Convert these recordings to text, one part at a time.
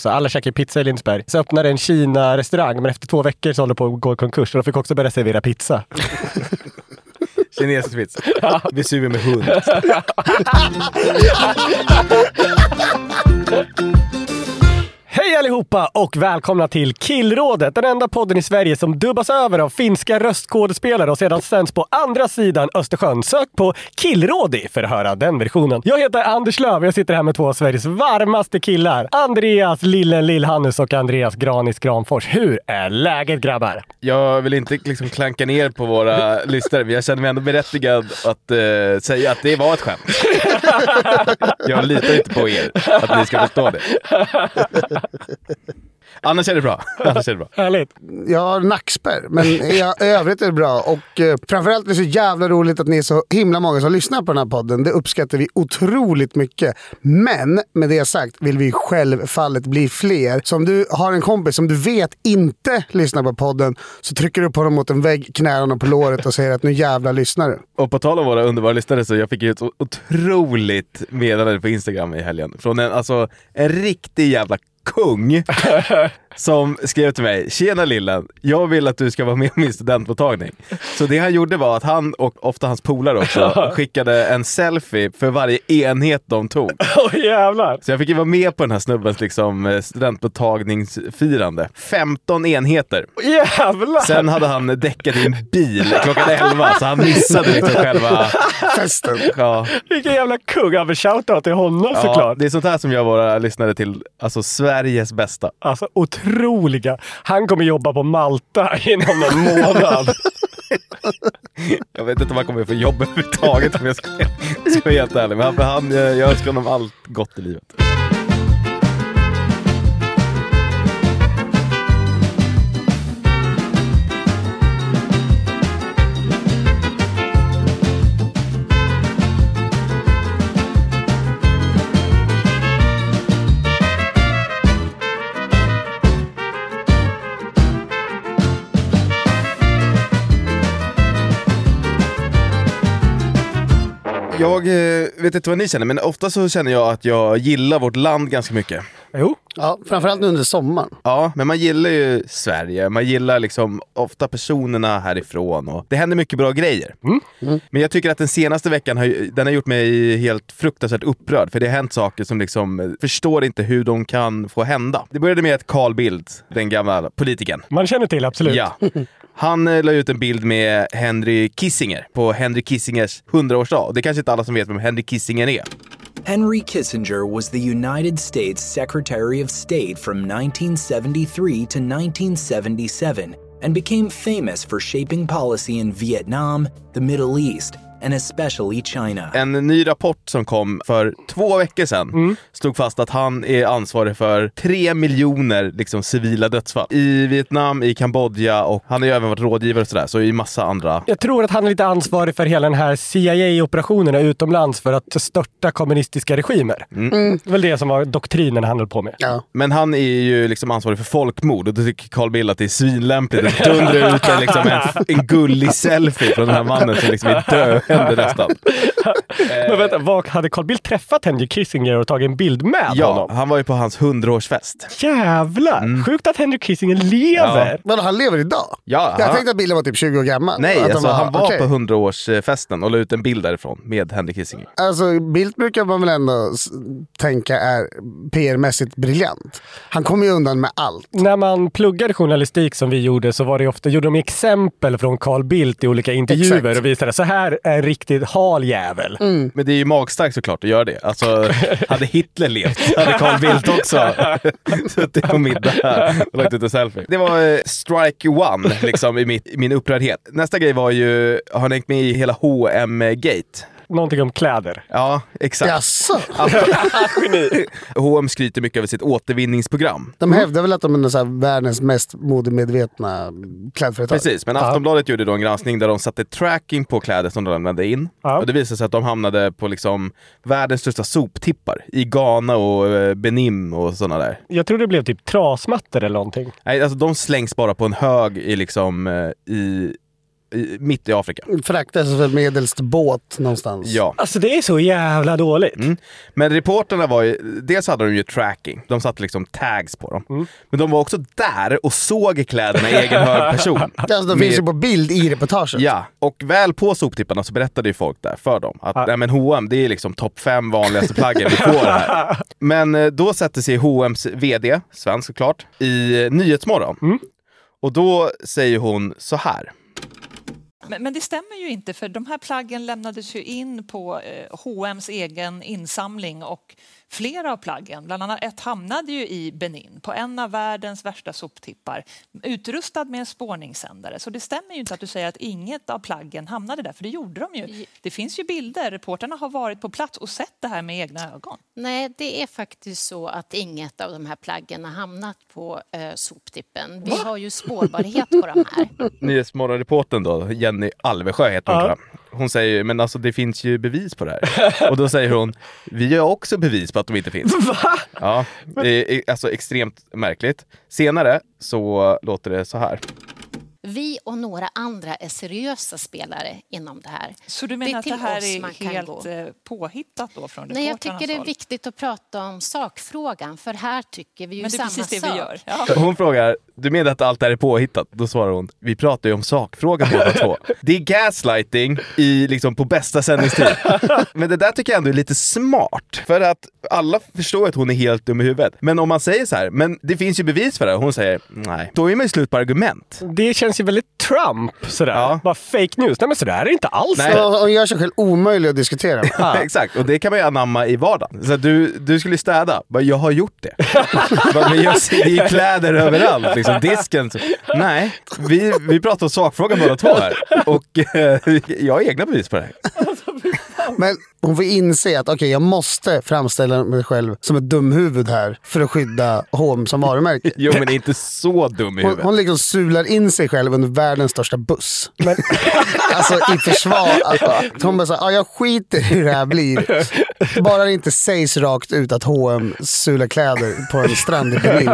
Så alla käkar pizza i Lindsberg. Så öppnade en Kina-restaurang, men efter 2 veckor så håller på att gå konkurs. Och de fick också börja servera pizza. Kinesisk pizza. Ja. Vi suger med hund. Hej allihopa och välkomna till Killrådet, den enda podden i Sverige som dubbas över av finska röstskådespelare och sedan sänds på andra sidan Östersjön. Sök på Killrådet för att höra den versionen. Jag heter Anders Löv och jag sitter här med två av Sveriges varmaste killar. Andreas Lille Lillhannus och Andreas Granis Granfors. Hur är läget, grabbar? Jag vill inte liksom klanka ner på våra lyssnare, men jag känner mig ändå berättigad att säga att det var ett skämt. Jag litar inte på er att ni ska förstå det. Annars är det bra. Härligt. Jag har nackspärr, men i övrigt är det bra. Och framförallt är det så jävla roligt att ni är så himla många som lyssnar på den här podden. Det uppskattar vi otroligt mycket. Men med det sagt vill vi självfallet bli fler. Så om du har en kompis som du vet inte lyssnar på podden, så trycker du på honom mot en vägg, knär honom på låret och säger att nu jävla lyssnar du. Och på tal om våra underbara lyssnare, så jag fick ju ett otroligt meddelande på Instagram i helgen. Från en riktig jävla kung som skrev till mig: tjena lillen, jag vill att du ska vara med om min studentmottagning. Så det han gjorde var att han, och ofta hans polare också, skickade en selfie för varje enhet de tog. Åh jävlar. Så jag fick ju vara med på den här snubbens liksom studentmottagningsfirande. 15 enheter. Jävlar. Sen hade han däckat i en bil klockan 11, så han missade liksom själva festen. Ja. Vilken jävla kung. Han vill shouta till honom, ja, såklart. Det är sånt här som jag våra lyssnare till, alltså Sveriges bästa. Alltså otroliga. Han kommer jobba på Malta inom en månad. Jag vet inte om han kommer få jobb överhuvudtaget, om jag ska vara helt ärlig. Men jag önskar honom allt gott i livet. Jag vet inte vad ni känner, men ofta så känner jag att jag gillar vårt land ganska mycket. Jo. Ja, framförallt nu under sommaren. Ja, men man gillar ju Sverige. Man gillar liksom ofta personerna härifrån. Och det händer mycket bra grejer. Mm. Mm. Men jag tycker att den senaste veckan den har gjort mig helt fruktansvärt upprörd. För det har hänt saker som liksom förstår inte hur de kan få hända. Det började med att Carl Bildt, den gamla politikern. Man känner till, absolut. Ja. Han la ut en bild med Henry Kissinger på Henry Kissingers 100-årsdag. Det är kanske inte alla som vet vem Henry Kissinger är. Henry Kissinger was the United States Secretary of State from 1973 to 1977 and became famous for shaping policy in Vietnam, the Middle East and especially China. En ny rapport som kom för 2 veckor sedan stod fast att han är ansvarig för 3 miljoner liksom civila dödsfall i Vietnam, i Kambodja, och han har ju även varit rådgivare och sådär, så i massa andra. Jag tror att han är lite ansvarig för hela den här CIA-operationerna utomlands för att störta kommunistiska regimer. Det är väl det som var doktrinen han höll på med. Ja. Men han är ju liksom ansvarig för folkmord, och då tycker Carl Bildt att det är svinlämpligt att dundra ut liksom en gullig selfie från den här mannen som liksom är död. händer nästan. Men vänta, vad hade Carl Bildt träffat Henry Kissinger och tagit en bild med honom? Ja, han var ju på hans 100-årsfest. Jävlar! Mm. Sjukt att Henry Kissinger lever. Ja. Men han lever idag? Ja. Jag tänkte att bilden var typ 20 år gammal. Nej, att alltså, han var på 100-årsfesten och la ut en bild därifrån med Henry Kissinger. Alltså, Bildt brukar man väl ändå tänka är PR-mässigt briljant. Han kommer ju undan med allt. När man pluggade journalistik som vi gjorde så var det ofta, gjorde de exempel från Carl Bildt i olika intervjuer. Exakt. Och visade så här är en riktigt hal jävel. Mm. Men det är ju magstarkt såklart att göra det. Alltså, hade Hitler levt hade Carl Bildt också suttit på middag och lagt ut en selfie. Det var strike one liksom i min upprördhet. Nästa grej var ju, har ni hängt med i hela H&M-gate? Någonting om kläder. Ja, exakt. Jaså? H&M skryter mycket över sitt återvinningsprogram. De hävdar väl att de är så här världens mest modemedvetna klädföretag. Precis, men Aftonbladet gjorde då en granskning där de satte tracking på kläder som de lämnade in. Ja. Och det visade sig att de hamnade på liksom världens största soptippar i Ghana och Benin och sådana där. Jag tror det blev typ trasmattor eller någonting. Nej, alltså de slängs bara på en hög i liksom mitt i Afrika. Fraktas för medelst båt någonstans. Ja. Alltså det är så jävla dåligt. Mm. Men reporterna var ju, dels hade de ju tracking. De satte liksom tags på dem. Mm. Men de var också där och såg kläderna i egen hög person. Alltså de finns ju på bild i reportaget. Ja. Och väl på soptipparna så berättade ju folk där för dem att men H&M det är liksom topp 5 vanligaste plaggen vi får här. Men då sätter sig H&M's vd, svensk såklart, i Nyhetsmorgon. Mm. Och då säger hon så här. Men det stämmer ju inte, för de här plaggen lämnades ju in på H&M's egen insamling och flera av plaggen, bland annat ett hamnade ju i Benin på en av världens värsta soptippar utrustad med en spårningssändare. Så det stämmer ju inte att du säger att inget av plaggen hamnade där, för det gjorde de ju. Det finns ju bilder, reporterna har varit på plats och sett det här med egna ögon. Nej, det är faktiskt så att inget av de här plaggen har hamnat på soptippen. Vi har ju spårbarhet på de här. Nyhetsmorgonreporten då, Jenny Alvesjö heter hon. Ja. Hon säger ju, men alltså det finns ju bevis på det här. Och då säger hon, vi har också bevis på att de inte finns. Va? Ja, det är alltså extremt märkligt. Senare så låter det så här. Vi och några andra är seriösa spelare inom det här. Så du menar det att det här är helt påhittat då från reporternas? Nej, jag tycker det är viktigt att prata om sakfrågan, för här tycker vi ju samma sak. Men det är precis det vi gör. Ja. Hon frågar, du menar att allt det här är påhittat? Då svarar hon, vi pratar ju om sakfrågan båda två. Det är gaslighting i, liksom, på bästa sändningstid. Men det där tycker jag ändå är lite smart. För att alla förstår att hon är helt dum i huvudet. Men om man säger så här, men det finns ju bevis för det. Hon säger, nej. Då är man ju slut på argument. Det känns ju väldigt Trump sådär. Ja. Bara fake news. Nej, men sådär är det inte alls. Nej. Och gör sig själv omöjlig att diskutera. Ja. Exakt. Och det kan man ju anamma i vardagen. Så du skulle städa. Jag har gjort det. Men jag ser i kläder överallt. Liksom disken. Nej. Vi pratar om sakfrågan båda två här. Och jag har egna bevis på det här. Men hon får inse att okej, jag måste framställa mig själv som ett dumhuvud här för att skydda H&M som varumärke. Jo, men det är inte så dum i huvudet. Hon liksom sular in sig själv under världens största buss. Men alltså i försvar. Alltså, hon bara så här, jag skiter i hur det här blir. Bara det inte sägs rakt ut att H&M sular kläder på en strand i Berlin.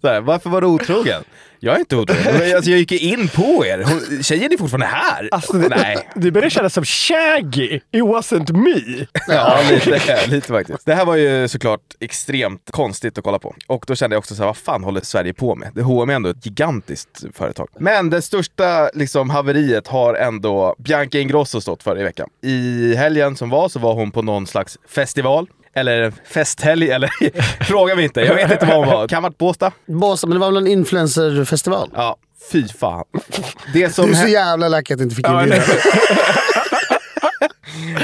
Så här, varför var du otrogen? Jag är inte otrogen. Alltså, jag gick in på er. Tjejen är fortfarande här. Alltså, nej. Du börjar känna som Shaggy. It wasn't me. Ja, lite faktiskt. Det här var ju såklart extremt konstigt att kolla på. Och då kände jag också så här, vad fan håller Sverige på med? Det H&M är ändå ett gigantiskt företag. Men det största liksom haveriet har ändå Bianca Ingrosso stått för i veckan. I helgen som var så var hon på någon slags festival. Eller festhelg, eller frågar vi inte. Jag vet inte vad hon var. Kan vara Båstad, men det var väl en influencerfestival? Ja, fy fan. Det som du är så jävla lack att inte fick in det.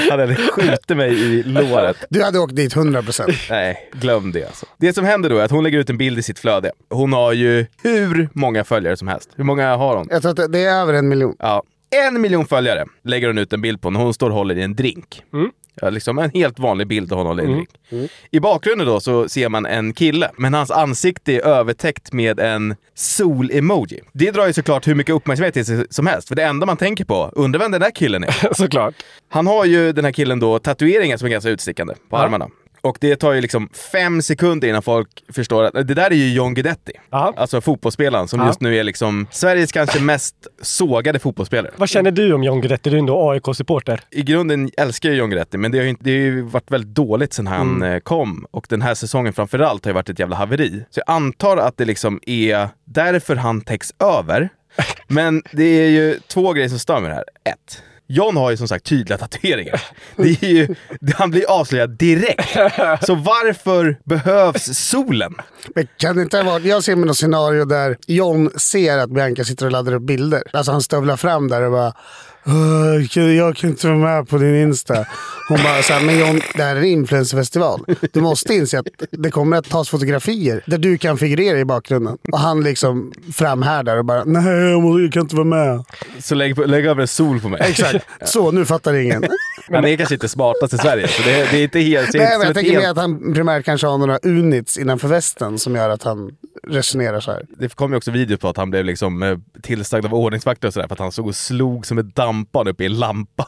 Han hade skjutit mig i låret. Du hade åkt dit 100%. Nej, glöm det alltså. Det som händer då är att hon lägger ut en bild i sitt flöde. Hon har ju hur många följare som helst. Hur många har hon? Jag tror att det är över 1 miljon. Ja, 1 miljon följare lägger hon ut en bild på när hon står och håller i en drink. Mm. Ja, liksom en helt vanlig bild av honom. Mm. I bakgrunden då så ser man en kille, men hans ansikte är övertäckt med en sol-emoji. Det drar ju såklart hur mycket uppmärksamhet till sig som helst, för det enda man tänker på, undrar vem den där killen är. Såklart. Han har ju den här killen då tatueringar som är ganska utstickande på armarna. Och det tar ju liksom 5 sekunder innan folk förstår att det där är ju John Guidetti. Aha. Alltså fotbollsspelaren som just nu är liksom Sveriges kanske mest sågade fotbollsspelare. Vad känner du om John Guidetti? Du är ändå AIK-supporter. I grunden älskar jag John Guidetti, men det har ju varit väldigt dåligt sedan han kom. Och den här säsongen framförallt har ju varit ett jävla haveri. Så jag antar att det liksom är därför han täcks över. Men det är ju 2 grejer som stör med det här. 1. John har ju som sagt tydliga tatueringar. Det är ju, han blir avslöjad direkt. Så varför behövs solen? Men kan det inte vara, jag ser mig något scenario där John ser att Bianca sitter och laddar upp bilder. Alltså han stövlar fram där och bara jag kan inte vara med på din Insta. Hon bara såhär, men John, det här är en influencerfestival. Du måste inse att det kommer att tas fotografier där du kan figurera i bakgrunden. Och han liksom framhärdar och bara, nej jag kan inte vara med. Så lägg över sol på mig. Exakt, så nu fattar ingen. Han är kanske inte smartast i Sverige, så det är inte helt... Nej, men jag tänker mer att han primärt kanske har några units innanför västen som gör att han resonerar så här. Det kom ju också video på att han blev liksom tillsagd av ordningsvakter och sådär för att han såg och slog som ett dampan uppe i en lampa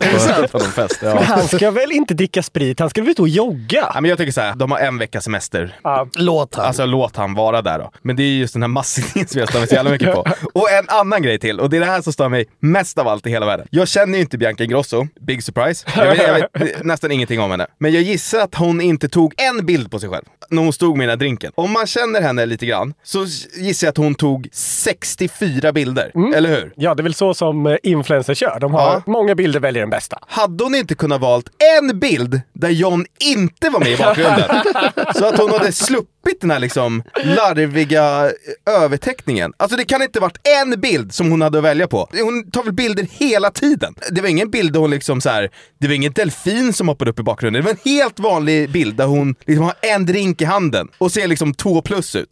på någon fest. Ja. Han ska väl inte dricka sprit, han ska väl ut och jogga? Ja, men jag tycker så här, de har en vecka semester. Ja. Låt han. Alltså låt han vara där då. Men det är ju just den här massinningen som jag stämmer så jävla mycket på. Och en annan grej till, och det är det här som stör mig mest av allt i hela världen. Jag känner ju inte Bianca Ingrosso, big surprise. Jag vet nästan ingenting om henne. Men jag gissar att hon inte tog en bild på sig själv när hon stod med den här drinken. Om man känner henne lite grann så gissar jag att hon tog 64 bilder, eller hur? Ja, det är väl så som influencers kör. De har många bilder, väljer den bästa. Hade hon inte kunnat valt en bild där John inte var med i bakgrunden så att hon hade sluppit den här liksom larviga överteckningen? Alltså det kan inte varit en bild som hon hade att välja på. Hon tar väl bilder hela tiden. Det var ingen bild där hon liksom så här, det var ingen delfin som hoppade upp i bakgrunden. Det var en helt vanlig bild där hon liksom har en drink i handen och ser liksom 2+ ut.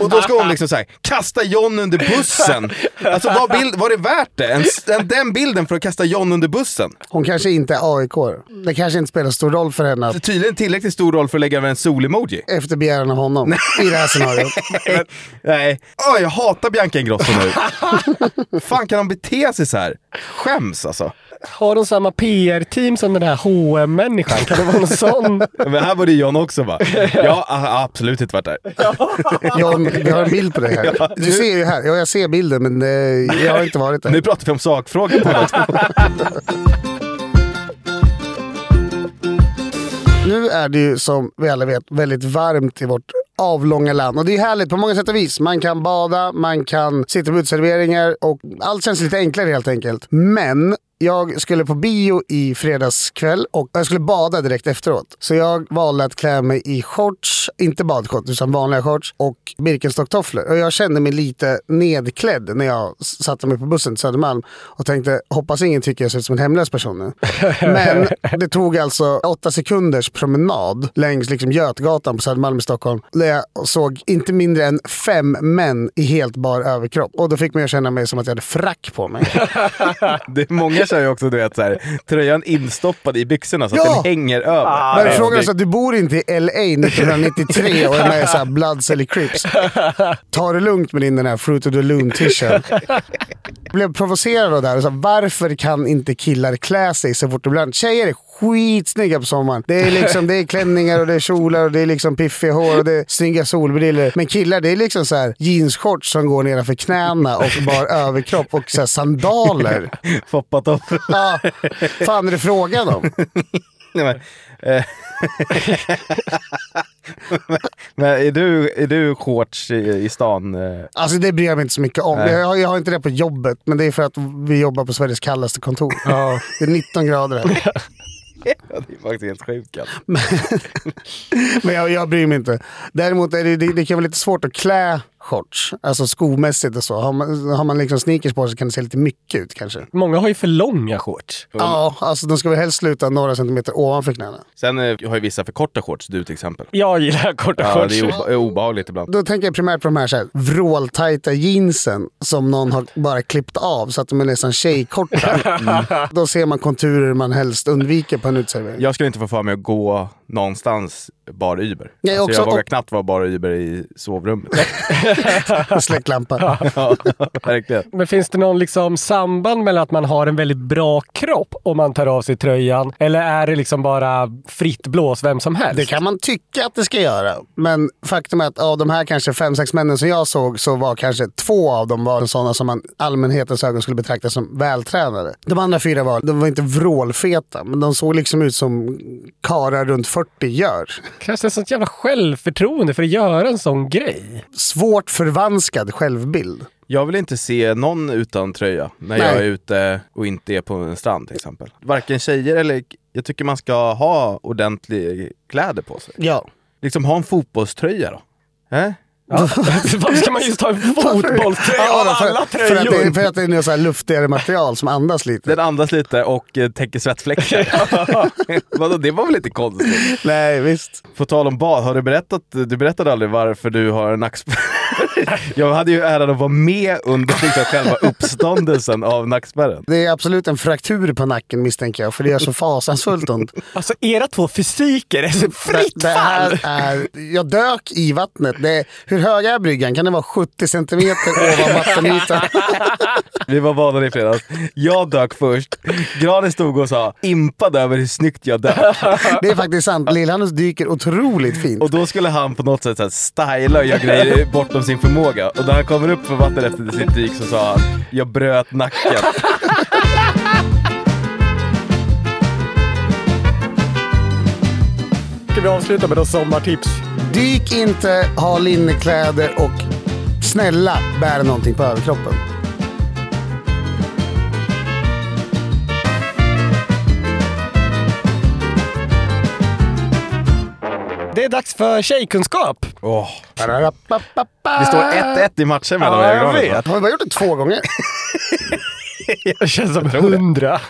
Och då ska hon liksom så här, kasta John under bussen. Alltså var det värt det? Den bilden för att kasta John under bussen. Hon kanske inte är AIK. Det kanske inte spelar stor roll för henne. Tydligen tillräckligt stor roll för att lägga över en sol-emoji. Efter begäran av honom. I det här scenariot. Nej. Åh, jag hatar Bianca Ingrosso nu. Fan kan de bete sig så här? Skäms alltså. Har de samma PR-team som den här H&M-människan? Kan det vara någon sån? Men här var det John också, va? Jag har absolut inte varit där. John, vi har en bild på dig här. Ja, du ser ju här. Ja, jag ser bilden, men jag har inte varit där. Nu pratar vi om sakfrågor på något. Nu är det ju, som vi alla vet, väldigt varmt i vårt avlånga land. Och det är härligt på många sätt och vis. Man kan bada, man kan sitta på utserveringar och allt känns lite enklare helt enkelt. Men jag skulle på bio i fredagskväll och jag skulle bada direkt efteråt. Så jag valde att klä mig i shorts, inte badshorts utan vanliga shorts och Birkenstock-tofflor. Och jag kände mig lite nedklädd när jag satte mig på bussen till Södermalm och tänkte, hoppas ingen tycker jag ser ut som en hemlös person nu. Men det tog alltså 8 sekunders promenad längs liksom Götgatan på Södermalm i Stockholm där jag såg inte mindre än 5 män i helt bar överkropp. Och då fick man känna mig som att jag hade frack på mig. Det är många kör ju också, du vet, så här, tröjan instoppad i byxorna så att den hänger över. Men frågan är så att du bor inte i LA 1993 och är med i så här Bloods eller Crips. Ta det lugnt med din den här Fruit of the Loom-t-shirt. Blev provocerad av det här. Så här, varför kan inte killar klä sig så fort ibland? Tjejer är skitsnygga på sommaren. Det är liksom, det är klänningar och det är kjolar och det är liksom piffiga hår och det är snygga solbriller. Men killar, det är liksom så här jeansshorts som går ner för knäna och bara överkropp och så här sandaler. Foppat upp. Ja, fan är det frågan om? Nej, men, men är du shorts i stan? Alltså det bryr jag mig inte så mycket om. Jag har inte det på jobbet, men det är för att vi jobbar på Sveriges kallaste kontor. Ja. Det är 19 grader här. Ja, det är faktiskt helt sjukt. Men jag bryr mig inte. Däremot är det kan vara lite svårt att klä shorts, alltså skomässigt och så. Har man liksom sneakers på sig kan det se lite mycket ut kanske. Många har ju för långa shorts. Ja, alltså de ska väl helst sluta några centimeter ovanför knäna. Sen har ju vissa för korta shorts, du till exempel. Jag gillar korta shorts. Ja, det är obehagligt ibland. Då tänker jag primärt på de här så här vråltajta jeansen som någon har bara klippt av så att de är nästan tjejkorta. Då ser man konturer man helst undviker på en utservering. Jag skulle inte få för mig att gå någonstans bar Uber. Jag, alltså, jag vågar knappt vara bara Uber i sovrummet. Släcklampa. Ja, verkligen. Men finns det någon liksom samband mellan att man har en väldigt bra kropp om man tar av sig tröjan? Eller är det liksom bara fritt blås vem som helst? Det kan man tycka att det ska göra. Men faktum är att av de här kanske 5-6 männen som jag såg så var kanske 2 av dem var sådana som man allmänhetens ögon skulle betrakta som vältränade. De andra 4 de var inte vrålfeta, men de såg liksom ut som karar runt 40 gör. Kanske sånt jävla självförtroende för att göra en sån grej. Svårt förvanskad självbild. Jag vill inte se någon utan tröja när jag är ute och inte är på en strand till exempel. Varken tjejer eller... Jag tycker man ska ha ordentliga kläder på sig. Ja. Liksom ha en fotbollströja då. Ja. Varför ska man just ha en fotbollströja av alla tröjor? För att det är något så här luftigare material som andas lite. Den andas lite och täcker svettfläckar. Det var väl lite konstigt? Nej, visst. På tal om bad, har du berättade aldrig varför du har en nackspärr? Jag hade ju äran att vara med under själva uppståndelsen av nackspärren. Det är absolut en fraktur på nacken misstänker jag, för det gör så fasansfullt ont. Alltså era 2 fysiker är så fritt fall. Jag dök i vattnet. Hur hög är bryggan? Kan det vara 70 centimeter ovan vattenytan? Vi var badade i fredags. Jag dök först. Granen stod och sa, impad över hur snyggt jag dök. Det är faktiskt sant. Lillhannus dyker otroligt fint. Och då skulle han på något sätt så här styla och göra grejer bortom sin förmåga. Och när han kommer upp för vatten efter sitt dyk så sa han, jag bröt nacken. Ska vi avsluta med några sommartips? Dyk inte, ha linnekläder och snälla bär någonting på överkroppen. Det är dags för tjejkunskap. Oh. Det står 1-1 i matchen mellan mig och Granen. Har vi bara gjort det 2 gånger? Jag känns som 100.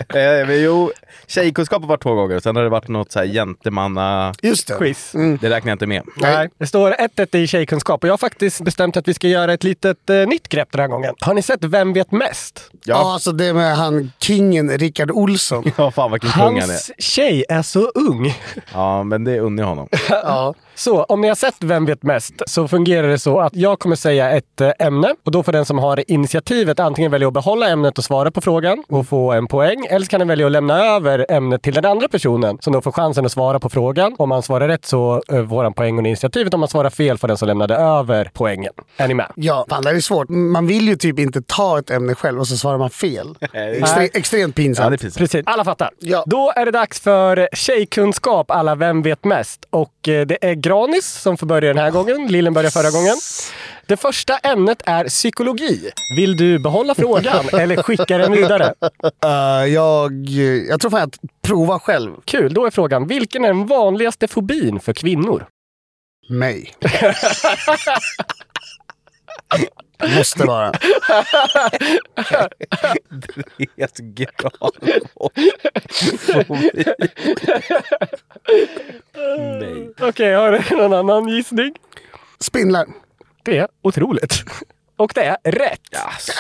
Tjejkunskap har varit 2 gånger. Sen har det varit något så här gentlemanna-quiz. Mm. Det räknar jag inte med. Nej. Det står 1-1 i tjejkunskap. Och jag har faktiskt bestämt att vi ska göra ett litet nytt grepp den här gången. Har ni sett Vem vet mest? Ja, alltså det med han kingen Rickard Olsson. Ja, fan vad kungen är. Hans tjej är så ung. Ja, men det unnar honom. Ja. Så, om ni har sett Vem vet mest så fungerar det så att jag kommer säga ett ämne. Och då får den som har initiativet antingen välja att behålla ämnet och svara på frågan och få en poäng. Eller så kan den välja att lämna över ämnet till den andra personen som då får chansen att svara på frågan. Om man svarar rätt så får han poäng och initiativet. Om man svarar fel får den som lämnade över poängen. Är ni med? Ja, fan det är svårt. Man vill ju typ inte ta ett ämne själv och så svarar man fel. Extremt pinsamt. Ja, det är pinsamt. Precis, alla fattar. Ja. Då är det dags för tjejkunskap, alla Vem vet mest. Och det är Granis som får börja den här gången. Lillen började förra gången. Det första ämnet är psykologi. Vill du behålla frågan eller skicka den vidare? Jag tror fan att prova själv. Kul, då är frågan. Vilken är den vanligaste fobin för kvinnor? Mig. Måste vara. Det är ett Nej. Okej, har du någon annan gissning? Spindlar. Det är otroligt. Och det är rätt.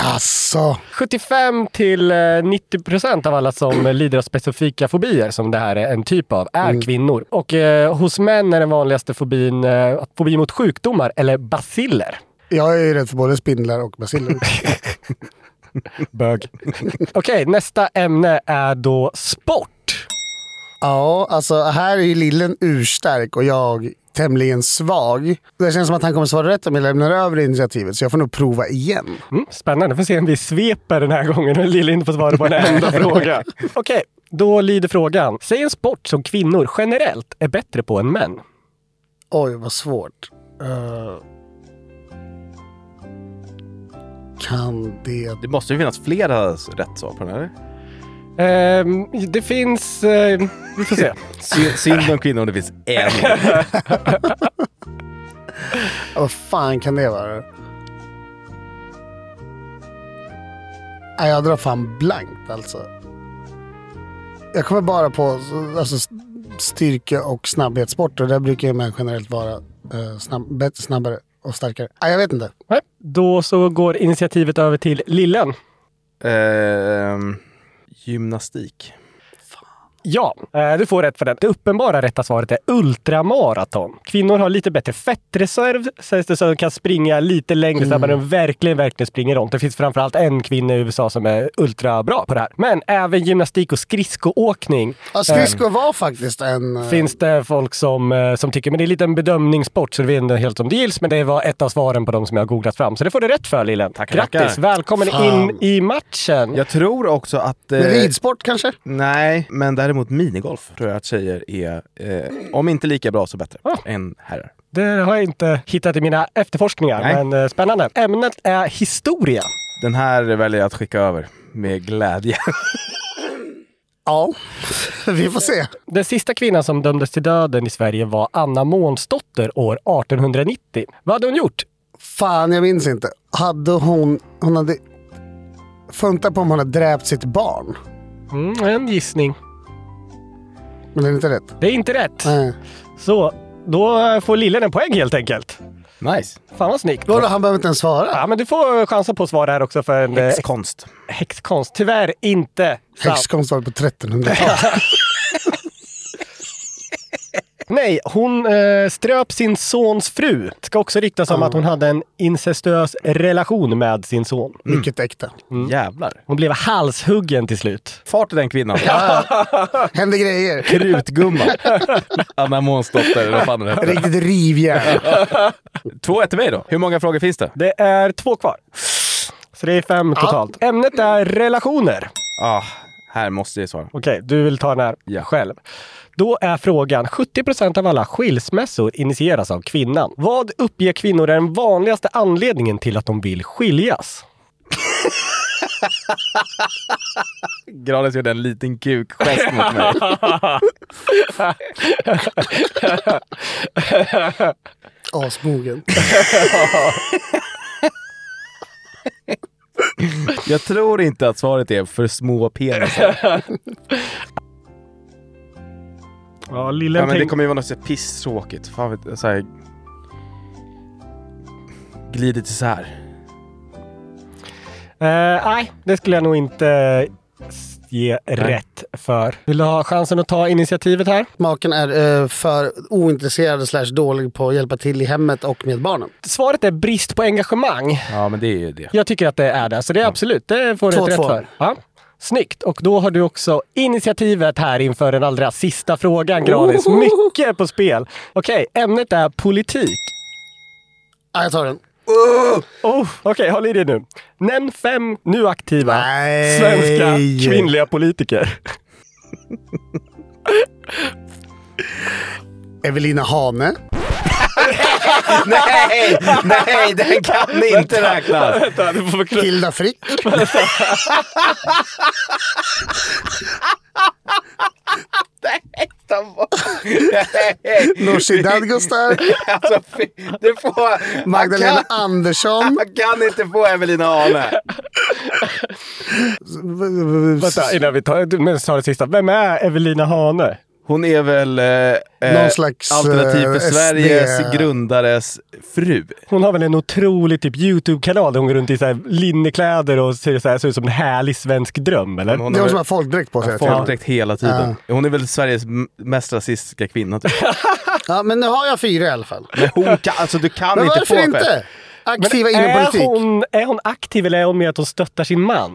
Alltså. 75-90% av alla som lider av specifika fobier som det här är en typ av är kvinnor. Och hos män är den vanligaste fobin fobi mot sjukdomar eller baciller. Jag är ju rädd för både spindlar och baciller. Bög. Okej, nästa ämne är då sport. Ja, alltså här är ju Lillen urstark och jag tämligen svag. Det känns som att han kommer svara rätt om jag lämnar över initiativet, så jag får nog prova igen. Spännande, får se om vi sveper den här gången och Lille inte får svara på en enda fråga. Okej, då lyder frågan. Säg en sport som kvinnor generellt är bättre på än män. Oj, vad svårt. Kan det... Det måste ju finnas flera rätt svar på den här. Det finns... vi får se. Synd om kvinnor, det finns en. Vad fan kan det vara? Jag drar fan blankt alltså. Jag kommer bara på alltså, styrke- och snabbhetssporter. Där brukar ju män generellt vara snabbare och starkare. Jag vet inte. Nej. Då så går initiativet över till Lillen. Gymnastik. Fan Ja, du får rätt för den. Det uppenbara rätta svaret är ultramaraton. Kvinnor har lite bättre fettreserv, sägs det, så de kan springa lite längre snabbare än de verkligen springer runt. Det finns framförallt en kvinna i USA som är ultrabra på det här. Men även gymnastik och skridskoåkning. Ja, skridsko var faktiskt en... Finns det folk som tycker, men det är lite en bedömningssport så det är inte helt som det gills, men det var ett av svaren på dem som jag har googlat fram. Så det får du rätt för, Lillen. Grattis, välkommen in i matchen. Jag tror också att... ridsport kanske? Nej, men däremot minigolf tror jag att tjejer är, om inte lika bra så bättre än herrar. Det har jag inte hittat i mina efterforskningar, men spännande. Ämnet är historia. Den här väljer jag att skicka över med glädje. Ja, vi får se. Den sista kvinnan som dömdes till döden i Sverige var Anna Månsdotter år 1890. Vad hade hon gjort? Fan, jag minns inte. Hade hon hade funtat på om hon hade dräpt sitt barn. En gissning. Men det är inte rätt. Det är inte rätt. Nej. Så, då får Lille en poäng helt enkelt. Nice. Fan vad snyggt. Då han behöver inte ens svara. Ja, men du får chansen på att svara här också för en... Häxkonst. Häxkonst. Tyvärr inte. Häxkonst var på 1300-talet. Nej, hon ströp sin sons fru. Det ska också ryktas om att hon hade en incestuös relation med sin son. Mycket äkta. Jävlar. Hon blev halshuggen till slut. Fart i den kvinnan. Hände grejer. Krutgumman. Anna Månsdotter. Vad fan är det? Riktigt rivjärn. 2-1 till mig då. Hur många frågor finns det? Det är 2 kvar. Så det är 5 totalt. Ämnet är relationer. Här måste jag svara. Okej, du vill ta den här själv. Då är frågan, 70% av alla skilsmässor initieras av kvinnan. Vad uppger kvinnor är den vanligaste anledningen till att de vill skiljas? Granis gjorde en liten kukgest mot mig. Asbogen. Jag tror inte att svaret är för små penisar. Ja, men det kommer ju vara något så pisstråkigt. Fan vet så här glidit isär. Nej, det skulle jag nog inte ge rätt för. Vill du ha chansen att ta initiativet här? Maken är för ointresserad / dålig på att hjälpa till i hemmet och med barnen. Svaret är brist på engagemang. Ja, men det är ju det. Jag tycker att det är det, så det är absolut. Det får du rätt för. Ja. Snyggt, och då har du också initiativet här inför den allra sista frågan, Granis. Mycket på spel. Okej, ämnet är politik. Ja, jag tar den. Okej, håll i det nu. Nämn 5 nu aktiva svenska kvinnliga politiker. Evelina Hane. Nej, den kan inte räknas. Hilda Frick. Nooshi Dadgostar. Alltså, du får Magdalena Andersson. Jag kan inte få Evelina Hane. Vänta, innan vi tar det sista. Vem är Evelina Hane? Hon är väl någon slags Alternativ för Sveriges grundares fru. Hon har väl en otrolig typ YouTube-kanal där hon går runt i så här linnekläder och ser ut som en härlig svensk dröm, eller? Hon det är hon som har folkdräkt på sig. Ja, folkdräkt hela tiden. Ja. Hon är väl Sveriges mest rasistiska kvinna, typ. Ja, men nu har jag 4 i alla fall. Men hon kan, alltså du kan men inte få det. Inte? Aktiva inom politik. Är hon aktiv eller är hon med att hon stöttar sin man?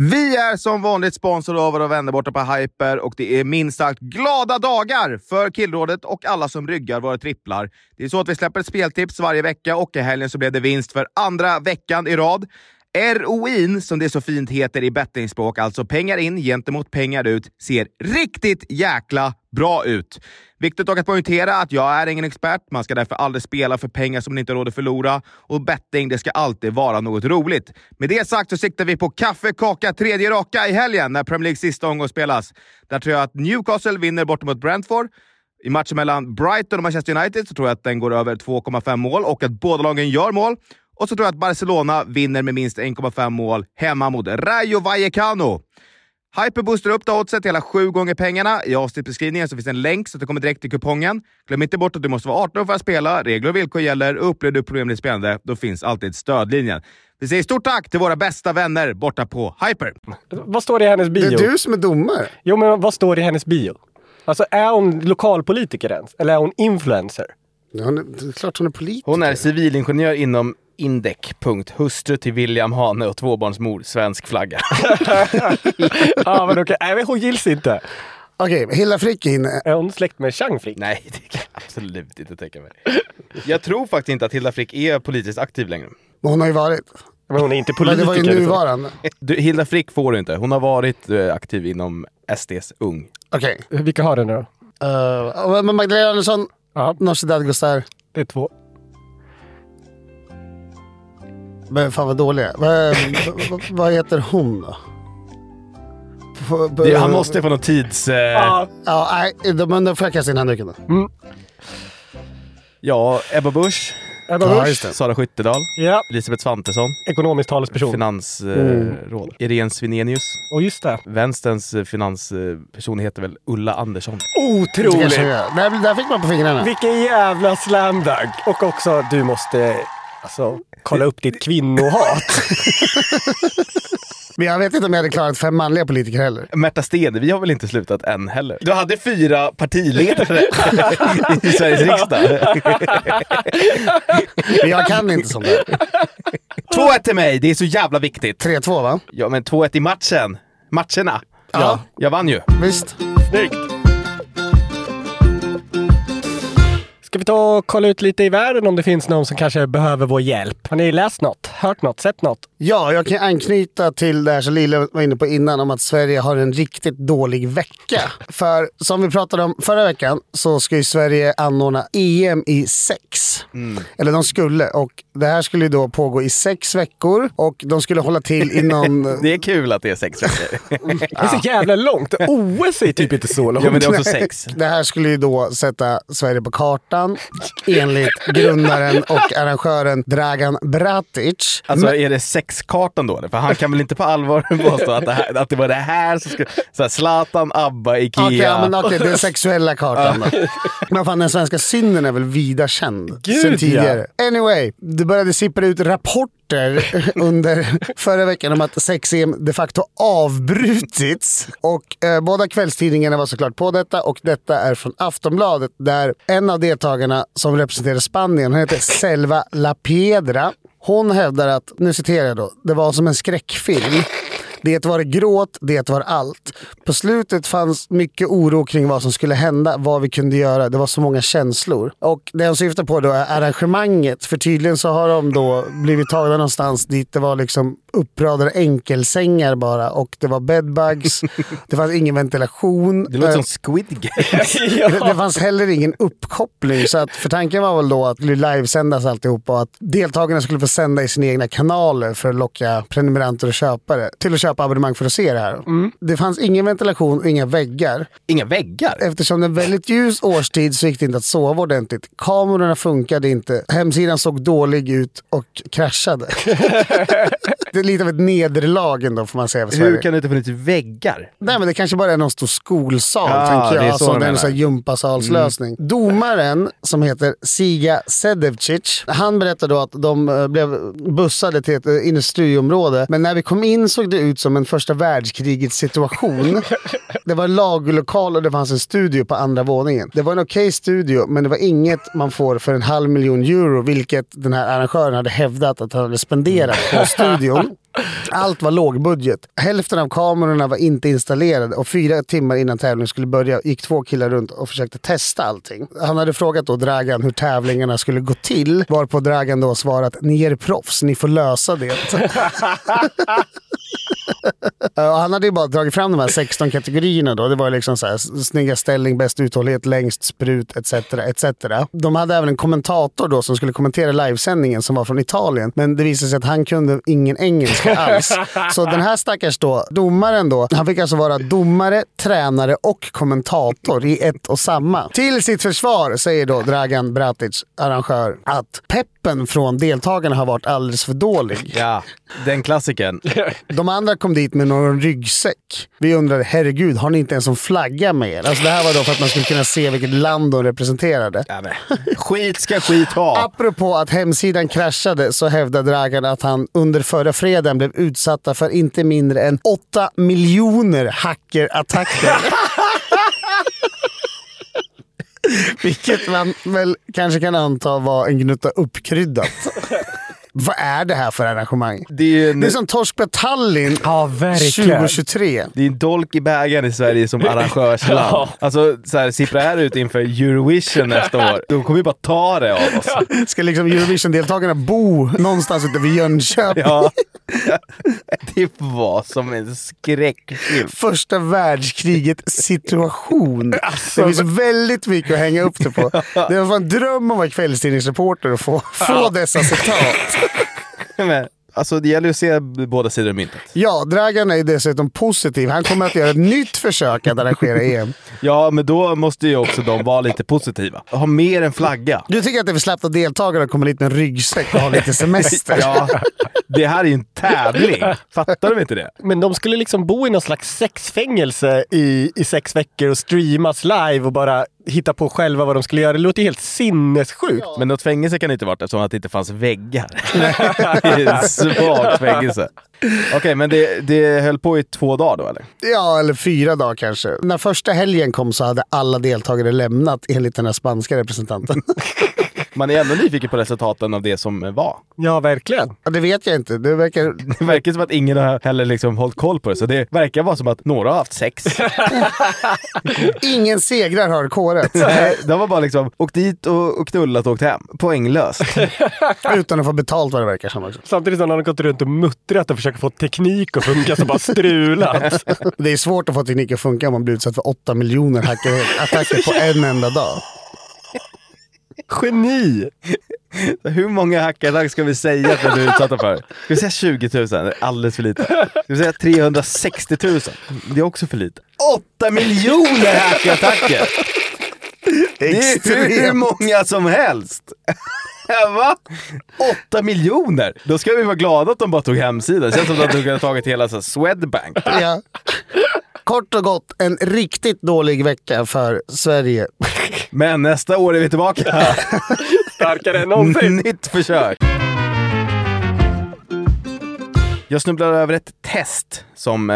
Vi är som vanligt sponsor av våra vänner borta på Hyper och det är minst sagt glada dagar för Killrådet och alla som ryggar våra tripplar. Det är så att vi släpper ett speltips varje vecka och i helgen så blev det vinst för andra veckan i rad. ROIN, som det så fint heter i bettingspråk, alltså pengar in gentemot pengar ut, ser riktigt jäkla bra ut. Viktigt dock att poängtera att jag är ingen expert. Man ska därför aldrig spela för pengar som man inte råder förlora. Och betting, det ska alltid vara något roligt. Med det sagt så siktar vi på kaffekaka tredje raka i helgen när Premier League sista omgång spelas. Där tror jag att Newcastle vinner bort mot Brentford. I matchen mellan Brighton och Manchester United så tror jag att den går över 2,5 mål och att båda lagen gör mål. Och så tror jag att Barcelona vinner med minst 1,5 mål hemma mot Rayo Vallecano. Hyper boostar upp oddset hela 7 gånger pengarna. I avsnittbeskrivningen så finns en länk så att du kommer direkt till kupongen. Glöm inte bort att du måste vara 18 för att spela. Regler och villkor gäller. Upplever du problem med spelande, då finns alltid stödlinjen. Vi säger stort tack till våra bästa vänner borta på Hyper. Vad står det i hennes bio? Det är du som är domare. Jo, men vad står det i hennes bio? Alltså, är hon lokalpolitiker ens? Eller är hon influencer? Ja, det är klart hon är politiker. Hon är civilingenjör inom Indek.hustru till William Hane och tvåbarnsmor, svensk flagga. Ja, men okej. Nej, men hon gills inte. Okej, Hilla Frick är inne. Är hon släkt med Chang Frick? Nej, det kan jag absolut inte tänka mig. Jag tror faktiskt inte att Hilla Frick är politiskt aktiv längre. Men hon har ju varit. Men hon är inte politiker. Men det var ju nuvarande. Du, Hilla Frick får du inte. Hon har varit aktiv inom SDs ung. Okej. Okay. Vilka har den nu då? Men Magdalena Andersson, Nooshi Dadgostar. Det är 2. Men fan vad dåliga. Vad heter hon då? Han måste få någon tids... Ja, nej, men då får jag kasta in handduken då. Mm. Ja, Ebba Busch. Sara Skyttedal. Ja. Elisabeth Svantesson. Ekonomisk talesperson. Finansråd. Irene Svenenius. Och just det. Vänsterns finansperson heter väl Ulla Andersson. Otroligt! Där fick man på fingrarna. Vilken jävla slam dunk. Och också, du måste... Alltså, kolla upp ditt kvinnohat. Men jag vet inte om jag hade klarat 5 manliga politiker heller. Märta Stede, vi har väl inte slutat än heller. Du hade 4 partiledare i Sveriges riksdag. Men jag kan inte som det. 2-1 till mig, det är så jävla viktigt. 3-2 va? Ja, men 2-1 i matchen. Matcherna. Ja. Jag vann ju. Visst. Snyggt. Ska vi ta och kolla ut lite i världen om det finns någon som kanske behöver vår hjälp? Har ni läst något? Hört något? Sett något? Ja, jag kan anknyta till det här som Lille var inne på innan om att Sverige har en riktigt dålig vecka. För som vi pratade om förra veckan så ska ju Sverige anordna EM i sex. Mm. Eller de skulle. Och det här skulle ju då pågå i 6 veckor. Och de skulle hålla till inom... Det är kul att det är 6 veckor. Det är så jävla långt. OS är typ inte så långt. Ja, men det är också 6. Det här skulle ju då sätta Sverige på kartan. Enligt grundaren och arrangören Dragan Bratic. Alltså är det sexkartan då? För han kan väl inte på allvar påstå att det var det här som skulle... Så här, Zlatan, Abba, Ikea. Okej, det är sexuella kartan då. Men fan, den svenska synden är väl vida känd sen tidigare. Ja. Anyway, det började sippra ut rapport under förra veckan om att sex-EM de facto avbrutits och båda kvällstidningarna var såklart på detta och detta är från Aftonbladet där en av deltagarna som representerar Spanien, hon heter Selva La Piedra. Hon hävdar att, nu citerar jag då, det var som en skräckfilm. Det var gråt, det var allt. På slutet fanns mycket oro kring vad som skulle hända, vad vi kunde göra. Det var så många känslor. Och det de syftar på då är arrangemanget. För tydligen så har de då blivit tagna någonstans dit det var liksom uppradade enkelsängar bara. Och det var bedbugs. Det fanns ingen ventilation. Det låter som Squid Games. Ja. Det fanns heller ingen uppkoppling. Så att, för tanken var väl då att livesändas alltihop och att deltagarna skulle få sända i sina egna kanaler för att locka prenumeranter och köpare till att köpa abonnemang för att se det här. Mm. Det fanns ingen ventilation och inga väggar. Inga väggar? Eftersom det är väldigt ljus årstid så gick det inte att sova ordentligt. Kamerorna funkade inte. Hemsidan såg dålig ut och kraschade. Det är lite av ett nederlag ändå får man säga för Sverige. Hur kan det inte funnits väggar? Nej, men det kanske bara är någon stor skolsal, tänker jag. Det är så alltså, en sån här gympasalslösning. Mm. Domaren, som heter Siga Sedevcic, han berättade då att de blev bussade till ett industriområde. Men när vi kom in såg det ut som en första världskrigets situation. Det var en lagerlokal och det fanns en studio på andra våningen. Det var en okej studio, men det var inget man får för 500 000 euro, vilket den här arrangören hade hävdat att han hade spenderat på studion. Allt var lågbudget. Hälften av kamerorna var inte installerade och 4 timmar innan tävlingen skulle börja gick 2 killar runt och försökte testa allting. Han hade frågat då Dragan hur tävlingarna skulle gå till, varpå Dragan då svarat: ni är proffs, ni får lösa det. Han hade ju bara dragit fram de här 16 kategorierna då. Det var liksom så här: snygga ställning, bäst uthållighet, längst sprut, etc, etc. De hade även en kommentator då som skulle kommentera livesändningen som var från Italien, men det visade sig att han kunde ingen engelska alls. Så den här stackars då domaren då, han fick alltså vara domare, tränare och kommentator i ett och samma. Till sitt försvar säger då Dragan Bratic, arrangör, att peppen från deltagarna har varit alldeles för dålig. Ja, den klassiken. De andra kom dit med någon ryggsäck. Vi undrade, herregud, har ni inte ens en flagga med er? Alltså det här var då för att man skulle kunna se vilket land de representerade. Ja, skit ska skit ha. Apropå att hemsidan kraschade så hävdade Dragan att han under förra fredagen blev utsatta för inte mindre än 8 miljoner hackerattacker. Vilket man väl kanske kan anta var en gnutta uppkryddat. Vad är det här för arrangemang? Det är som Torsk på Tallinn 2023. Det är en dolk i bägaren i Sverige som arrangörsland. Ja. Alltså, så här, sipprar här ut inför Eurovision nästa år. De kommer ju bara ta det av oss. Ska liksom Eurovision-deltagarna bo någonstans ute vid Jönköping? Ja. Det var som en skräckfilm. Första världskrigets situation. Alltså, det finns väldigt mycket att hänga upp det på. Det var en dröm om att kvällstidningsreporter och få dessa citat. Men, alltså det gäller att se båda sidor av myntet. Ja, Dragan är dessutom positiv. Han kommer att göra ett nytt försök att arrangera EM. Ja, men då måste ju också de vara lite positiva. Ha mer än flagga. Du tycker att det är för slappt att deltagarna kommer lite med en ryggsäck och ha lite semester. Ja, det här är ju en tävling. Fattar de inte det? Men de skulle liksom bo i någon slags sexfängelse i 6 veckor och streamas live och bara hitta på själva vad de skulle göra. Det låter helt sinnessjukt. Ja. Men något fängelse kan det inte vara eftersom att det inte fanns väggar. Det är ett svagt fängelse. Okej, men det höll på i 2 dagar då, eller? Ja, eller 4 dagar kanske. När första helgen kom så hade alla deltagare lämnat enligt den här spanska representanten. Man är ändå nyfiken på resultaten av det som var. Ja, verkligen. Ja, det vet jag inte. Det verkar som att ingen har heller liksom hållit koll på det. Så det verkar vara som att några har haft sex. Ingen segrar har kåret. Nej, de var bara liksom åkt dit och knullat och åkt hem. Poänglöst. Utan att få betalt vad det verkar som också. Samtidigt som de har gått runt och muttrat och försökt få teknik att funka så bara strulat. Det är svårt att få teknik att funka om man blir utsatt för 8 miljoner hackerattacker på en enda dag. Geni! Hur många hackerattacker ska vi säga att du är utsatt för? Ska vi säga 20 000? Det är alldeles för lite. Ska vi säga 360 000? Det är också för lite. 8 miljoner hackerattacker! Det är hur många som helst! Va? 8 miljoner! Då ska vi vara glada att de bara tog hemsidan. Känns som att de hade tagit hela så här Swedbank. Ja. Kort och gott, en riktigt dålig vecka för Sverige. Men nästa år är vi tillbaka. Starkare än någonsin. Nytt försök. Jag snubblade över ett test som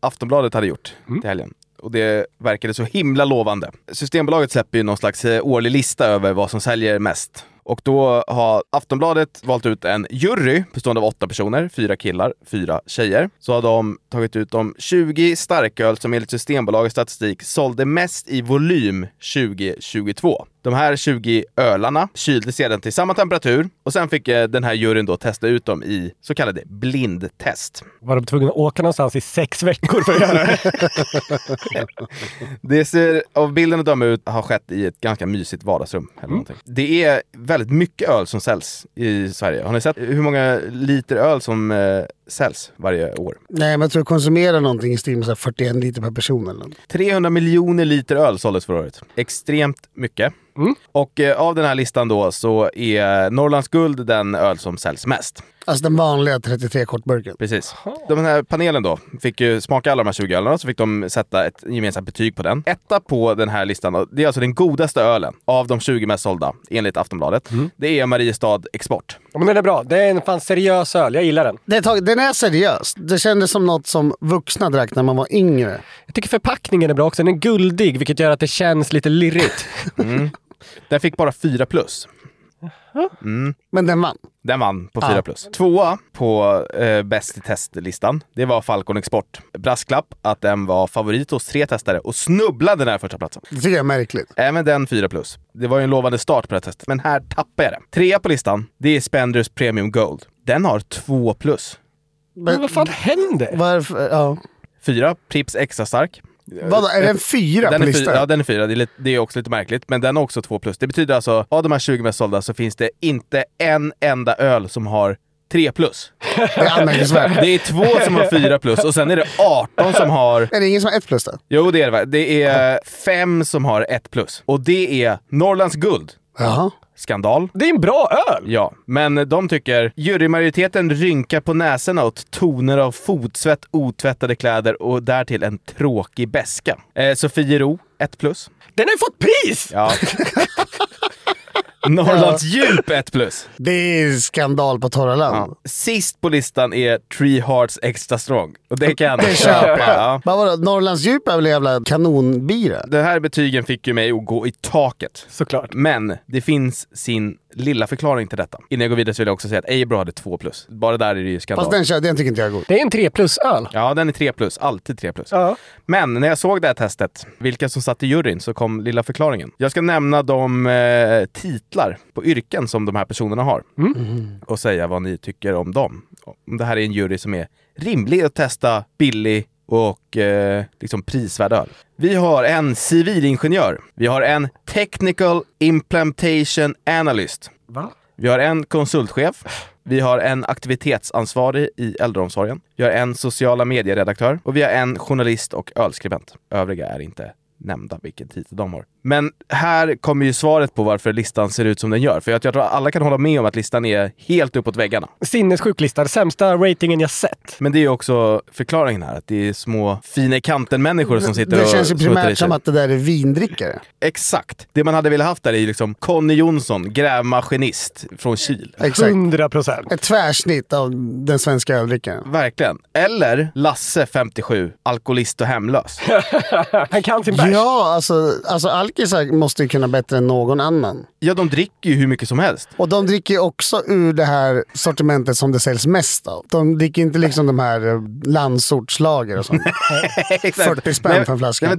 Aftonbladet hade gjort till helgen. Och det verkade så himla lovande. Systembolaget släpper ju någon slags årlig lista över vad som säljer mest. Och då har Aftonbladet valt ut en jury bestående av 8 personer, 4 killar, 4 tjejer. Så har de tagit ut de 20 starköl som enligt Systembolagets statistik sålde mest i volym 2022. De här 20 ölarna kyldes sedan till samma temperatur och sen fick den här juryn då testa ut dem i så kallade blindtest. Var de tvungna att åka någonstans i 6 veckor för att göra det? Det ser av bilden att de ut har skett i ett ganska mysigt vardagsrum eller någonting. Det är väldigt mycket öl som säljs i Sverige. Har ni sett hur många liter öl som säljs varje år? Nej, men jag tror att konsumera någonting i stil med så här 41 liter per person eller något. 300 miljoner liter öl såldes förra året. Extremt mycket. Mm. Och av den här listan då så är Norrlands Guld den öl som säljs mest. Alltså den vanliga 33-kortburken. Precis. Den här panelen då fick ju smaka alla de här 20 ölarna, så fick de sätta ett gemensamt betyg på den. Etta på den här listan, det är alltså den godaste ölen av de 20 mest sålda enligt Aftonbladet. Mm. Det är Mariestad Export. Ja, men den är bra. Det är en fan seriös öl. Jag gillar den. Den är seriös. Det kändes som något som vuxna drack när man var yngre. Jag tycker förpackningen är bra också. Den är guldig vilket gör att det känns lite lirrigt. Mm. Den fick bara 4+. Mm. Men den vann? Den vann på 4+. Tvåa på bäst i testlistan, det var Falcon Export. Brasklapp att den var favorit hos 3 testare och snubblade den här första platsen. Det tycker jag är märkligt. Även den 4+. Det var ju en lovande start på det här testet, men här tappar jag det. Trea på listan, det är Spendrus Premium Gold. Den har 2+. Men vad fan händer? Varför? Ja. 4, Prips Extra Stark. Vadå, är den 4 på listan? Ja, den är 4. Det är också lite märkligt. Men den har också 2+. Det betyder alltså, av de här 20 mest sålda så finns det inte en enda öl som har 3+. Det är 2 som har 4+. Och sen är det 18 som har... Är det ingen som har 1+ då? Jo, det är det. Det är 5 som har 1+. Och det är Norrlands Guld. Jaha. Skandal. Det är en bra öl. Ja, men de tycker jurymajoriteten rynkar på näsen åt toner av fotsvett, otvättade kläder och därtill en tråkig bäska. Sofiero, 1+. Den har ju fått pris! Ja. Norrlands Djup, 1+. Det är skandal på torra land. Ja. Sist på listan är Three Hearts Extra Strong. Och det kan jag köpa. Ja. Vad var det? Norrlands Djup är väl jävla kanonbira? Det här betygen fick ju mig att gå i taket. Såklart. Men det finns sin lilla förklaring till detta. Innan jag går vidare så vill jag också säga att Eibro hade 2+. Bara där är det ju skandal. Fast den tycker inte jag är god. Det är en 3+-öl. Ja, den är 3+. Alltid 3+. Ja. Men när jag såg det här testet, vilka som satt i juryn, så kom lilla förklaringen. Jag ska nämna de titlar på yrken som de här personerna har. Mm. Och säga vad ni tycker om dem. Det här är en jury som är rimlig att testa, billig och liksom prisvärd öl. Vi har en civilingenjör. Vi har en technical implementation analyst. Va? Vi har en konsultchef. Vi har en aktivitetsansvarig i äldreomsorgen. Vi har en sociala medieredaktör. Och vi har en journalist och ölskribent. Övriga är inte nämnda vilken titel de har. Men här kommer ju svaret på varför listan ser ut som den gör. För jag tror att alla kan hålla med om att listan är helt uppåt väggarna. Sinnessjuklistad, sämsta ratingen jag sett. Men det är ju också förklaringen här, att det är små fina kanten-människor som sitter och... Det känns ju primärt som att det där är vindrickare. Exakt. Det man hade velat haft där är liksom Conny Jonsson, grävmaskinist från Kil. Exakt. 100%. Ett tvärsnitt av den svenska öldrickaren. Verkligen. Eller Lasse, 57, alkoholist och hemlös. Han kan sin bärs. Ja, alltså alkisar måste ju kunna bättre än någon annan. Ja, de dricker ju hur mycket som helst. Och de dricker ju också ur det här sortimentet som det säljs mest av. De dricker inte liksom de här landsortslager och sånt. 40 spänn för en flaska. Nej,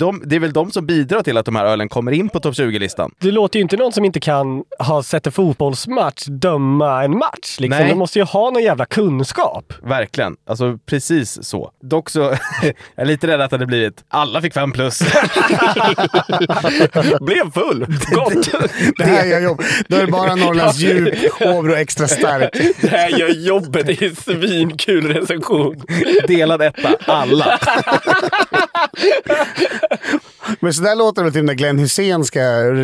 men det är väl de som bidrar till att de här ölen kommer in på topp 20-listan. Det låter ju inte någon som inte kan ha sett en fotbollsmatch döma en match. Liksom. Nej. De måste ju ha någon jävla kunskap. Verkligen. Alltså, precis så. Dock så jag är lite rädd att det hade blivit alla fick 5+. Blev full. Gott. Det här gör jobb. Då är det bara Norrlands Djup, Åbro Extra Stark. Det här gör jobbet. Det är svinkul recension. Delad etta. Alla. Men så där låter det väl till när Glenn Hussein ska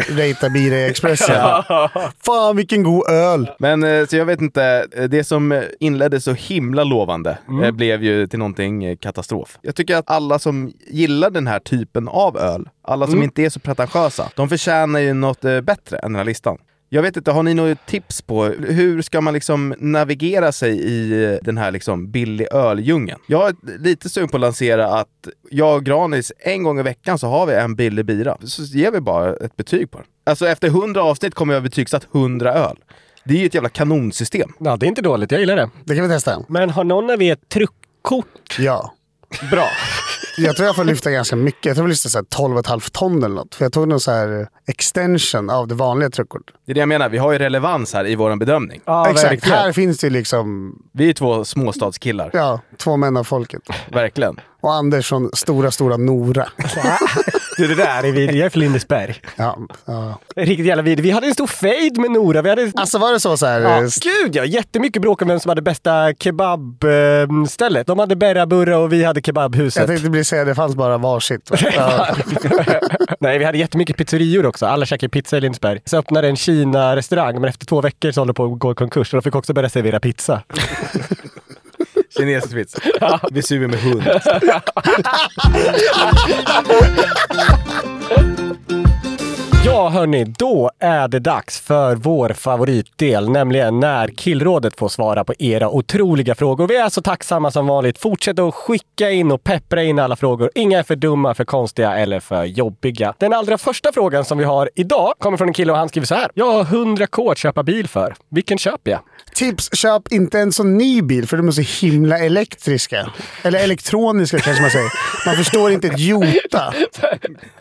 rejta bira i Expressen. Ja. Fan, vilken god öl. Men så jag vet inte, det som inledde så himla lovande blev ju till någonting katastrof. Jag tycker att alla som gillar den här typen av öl, alla som inte är så pretentiösa, de förtjänar ju något bättre än den här listan. Jag vet inte, har ni något tips på hur ska man liksom navigera sig i den här liksom billig öldjungeln? Jag är lite sugen på att lansera att jag och Granis en gång i veckan så har vi en billig bira. Så ger vi bara ett betyg på den. Alltså efter 100 avsnitt kommer jag betygsatt 100 öl. Det är ju ett jävla kanonsystem. Ja, det är inte dåligt. Jag gillar det. Det kan vi testa. Men har någon av er ett truckkort? Ja. Bra. Jag tror jag får lyfta ganska mycket. Jag tror jag lyfta så här 12,5 ton eller något. För jag tog någon så här extension av det vanliga truckkortet. Det är det jag menar. Vi har ju relevans här i vår bedömning. Ja, exakt. Verkligen. Här finns det ju liksom... Vi är 2 småstadskillar. Ja, 2 män av folket. Verkligen. Och Anders från stora Nora. Det där är vi i Flindesberg. Ja. Riktigt jävla vid. Vi hade en stor fejd med Nora. Alltså var det så här... Ja, gud ja. Jättemycket bråk om vem som hade bästa kebabstället. De hade berraburra och vi hade kebabhuset. Jag tänkte säga det fanns bara varsitt. Ja. Nej, vi hade jättemycket pizzerior också. Alla käkade pizza i Lindesberg. Så öppnade en Kina-restaurang. Men efter 2 veckor så håller på att gå i konkurs. Och de fick också börja servera pizza. Kinesisk pizza. Ja. Vi suger med hund. Ja, Ja hörni, då är det dags för vår favoritdel, nämligen när Killrådet får svara på era otroliga frågor. Vi är så tacksamma som vanligt. Fortsätt att skicka in och peppra in alla frågor. Inga är för dumma, för konstiga eller för jobbiga. Den allra första frågan som vi har idag kommer från en kille och han skriver så här: jag har 100k att köpa bil för. Vilken köper jag? Tips, köp inte en sån ny bil för de är så himla elektriska. Eller elektroniska kanske man säger. Man förstår inte ett jota.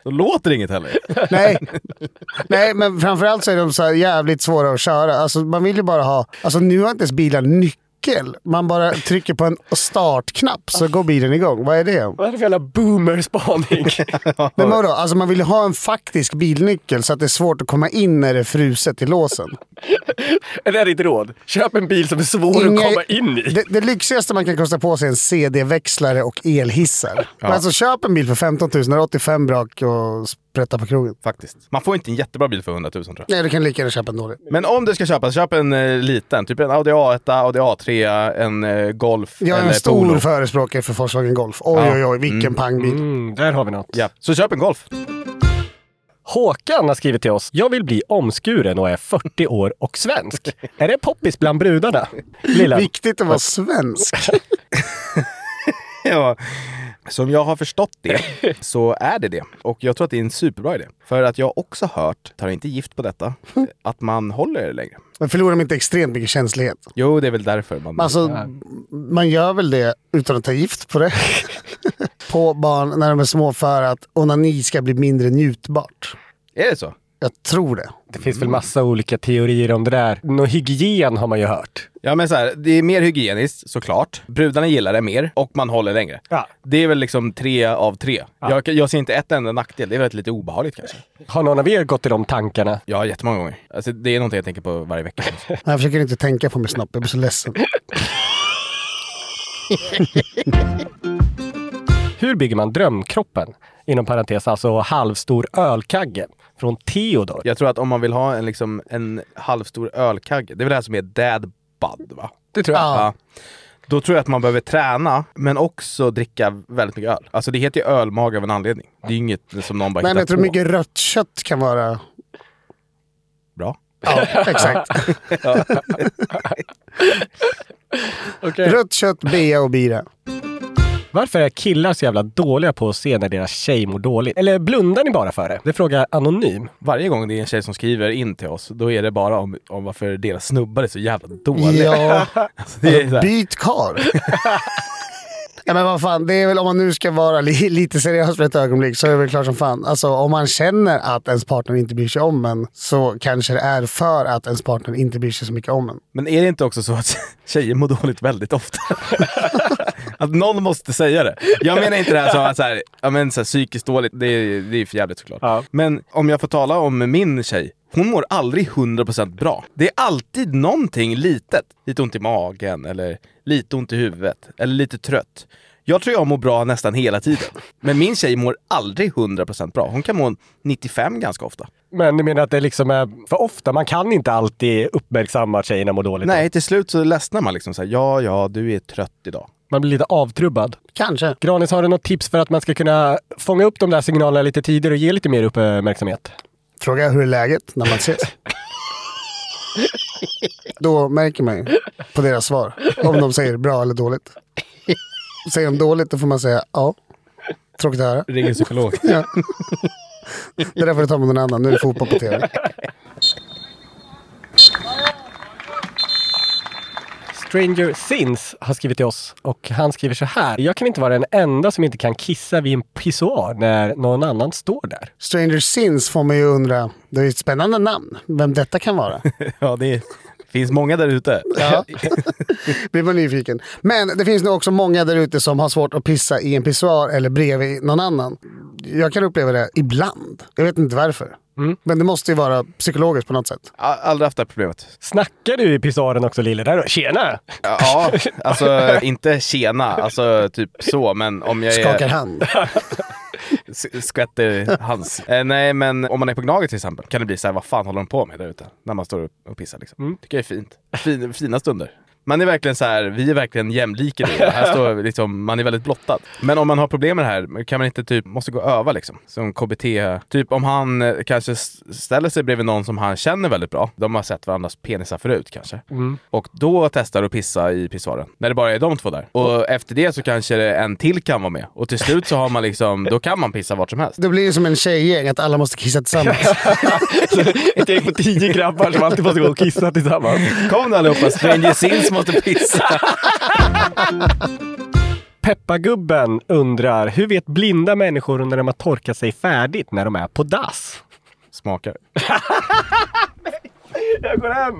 Då låter inget heller. Nej. Nej, men framförallt så är de så här jävligt svåra att köra. Alltså man vill ju bara ha... Alltså nu har inte ens bilar nyckel. Man bara trycker på en startknapp så går bilen igång. Vad är det? Vad är det för jävla boomerspaning? Men vadå? Alltså man vill ha en faktisk bilnyckel så att det är svårt att komma in när det är fruset i låsen. Är det ditt råd? Köp en bil som är svår att komma in i. Det lyxigaste man kan kosta på sig är en CD-växlare och elhissar. Ja. Men alltså köp en bil för 15 000, 85 brak och... rätta på krogen. Faktiskt. Man får inte en jättebra bil för 100 000 tror jag. Nej, du kan lika gärna köpa en dålig. Men om du ska köpa, så köp en liten. Typ en Audi A1, Audi A3, en Golf. Jag är en stor Polo. Förespråkare för Volkswagen Golf. Oj, vilken pangbil. Mm, där har vi något. Ja. Så köp en Golf. Håkan har skrivit till oss: jag vill bli omskuren och är 40 år och svensk. Är det poppis bland brudarna? Lilla. Viktigt att vara svensk. Ja... Som jag har förstått det så är det. Och jag tror att det är en superbra idé. För att jag också hört, tar inte gift på detta, att man håller det längre. Men förlorar de inte extremt mycket känslighet? Jo, det är väl därför. Man gör väl det utan att ta gift på det. På barn när de är små för att onani ska bli mindre njutbart. Är det så? Jag tror det. Det finns väl massa olika teorier om det där. Nå, hygien har man ju hört. Ja, men så här, det är mer hygieniskt såklart. Brudarna gillar det mer och man håller längre. Ja. Det är väl liksom 3 av 3. Ja. Jag ser inte ett enda nackdel. Det är väl lite obehagligt kanske. Har någon av er gått i de tankarna? Ja, jättemånga gånger. Alltså, det är någonting jag tänker på varje vecka. Jag försöker inte tänka på mig snabbt. Jag blir så ledsen. Hur bygger man drömkroppen? Inom parentes, alltså halvstor ölkagge från Theodor. Jag tror att om man vill ha en halvstor ölkagge, det är väl det här som är dad bud, va? Det tror jag. Ja. Då tror jag att man behöver träna, men också dricka väldigt mycket öl. Alltså det heter ju ölmag av en anledning. Det är inget som någon bara hittar på. Men jag tror mycket rött kött kan vara... Bra. Ja, exakt. Ja. Okay. Rött kött, bea och bira. Varför är killar så jävla dåliga på att se när deras tjej mår dåligt? Eller blundar ni bara för det? Det frågar anonym. Varje gång det är en tjej som skriver in till oss, då är det bara om varför deras snubbar är så jävla dåliga. Ja, alltså, det är så här. Byt karl. Ja, men vad fan, det är väl om man nu ska vara lite seriös för ett ögonblick så är det väl klart som fan. Alltså om man känner att ens partner inte bryr sig om en så kanske det är för att ens partner inte bryr sig så mycket om en. Men är det inte också så att tjejer mår dåligt väldigt ofta? Att någon måste säga det. Jag menar inte det här som att så här, psykiskt dåligt, det är för jävligt såklart. Ja. Men om jag får tala om min tjej, hon mår aldrig 100% bra. Det är alltid någonting litet. Lite ont i magen eller lite ont i huvudet eller lite trött. Jag tror jag mår bra nästan hela tiden. Men min tjej mår aldrig 100% bra. Hon kan må 95 ganska ofta. Men du menar att det liksom är för ofta? Man kan inte alltid uppmärksamma att tjejerna mår dåligt. Nej, till slut så ledsnar man liksom så här, ja, du är trött idag. Man blir lite avtrubbad. Kanske. Granis, har du något tips för att man ska kunna fånga upp de där signalerna lite tidigare och ge lite mer uppmärksamhet? Fråga hur är läget när man ses. Då märker man ju på deras svar om de säger bra eller dåligt. Säger de dåligt då får man säga ja. Tråkigt att höra. Ring en psykolog. Ja. Det är därför du tar med någon annan. Nu är det fotboll på tv. Stranger Sins har skrivit till oss och han skriver så här: jag kan inte vara den enda som inte kan kissa vid en pissoar när någon annan står där. Stranger Sins får man ju undra, det är ett spännande namn, vem detta kan vara. Ja, det finns många där ute. Ja, blir man nyfiken. Men det finns nog också många där ute som har svårt att pissa i en pissoar eller bredvid någon annan. Jag kan uppleva det ibland, jag vet inte varför. Mm. Men det måste ju vara psykologiskt på något sätt. Aldrig haft det här problemet. Snackar du i pissaren också, Lille? Där då? Tjena! Ja, alltså inte tjena. Alltså typ så, men om jag skakar hand. Skvätter hans. Nej, men om man är på Gnaget till exempel kan det bli så här, vad fan håller de på med där ute? När man står och pissar liksom. Mm. Tycker jag är fint. Fina stunder. Man är verkligen så här, vi är verkligen jämlika nu. Här står liksom, man är väldigt blottad. Men om man har problem med det här, kan man inte typ, måste gå och öva liksom. Som KBT, typ om han kanske ställer sig bredvid någon som han känner väldigt bra. De har sett varandras penisar förut kanske. Mm. Och då testar och pissa i pissoaren. När det bara är de två där. Och efter det så kanske en till kan vara med. Och till slut så har man liksom, då kan man pissa vart som helst. Det blir ju som en tjejgäng att alla måste kissa tillsammans. Ett gäng på 10 grabbar som alltid måste gå och kissa tillsammans. Kom nu allihopa, Stranger Sins måste pissa. Peppagubben undrar, hur vet blinda människor när de har torkat sig färdigt när de är på dass? Smakar. Jag går hem.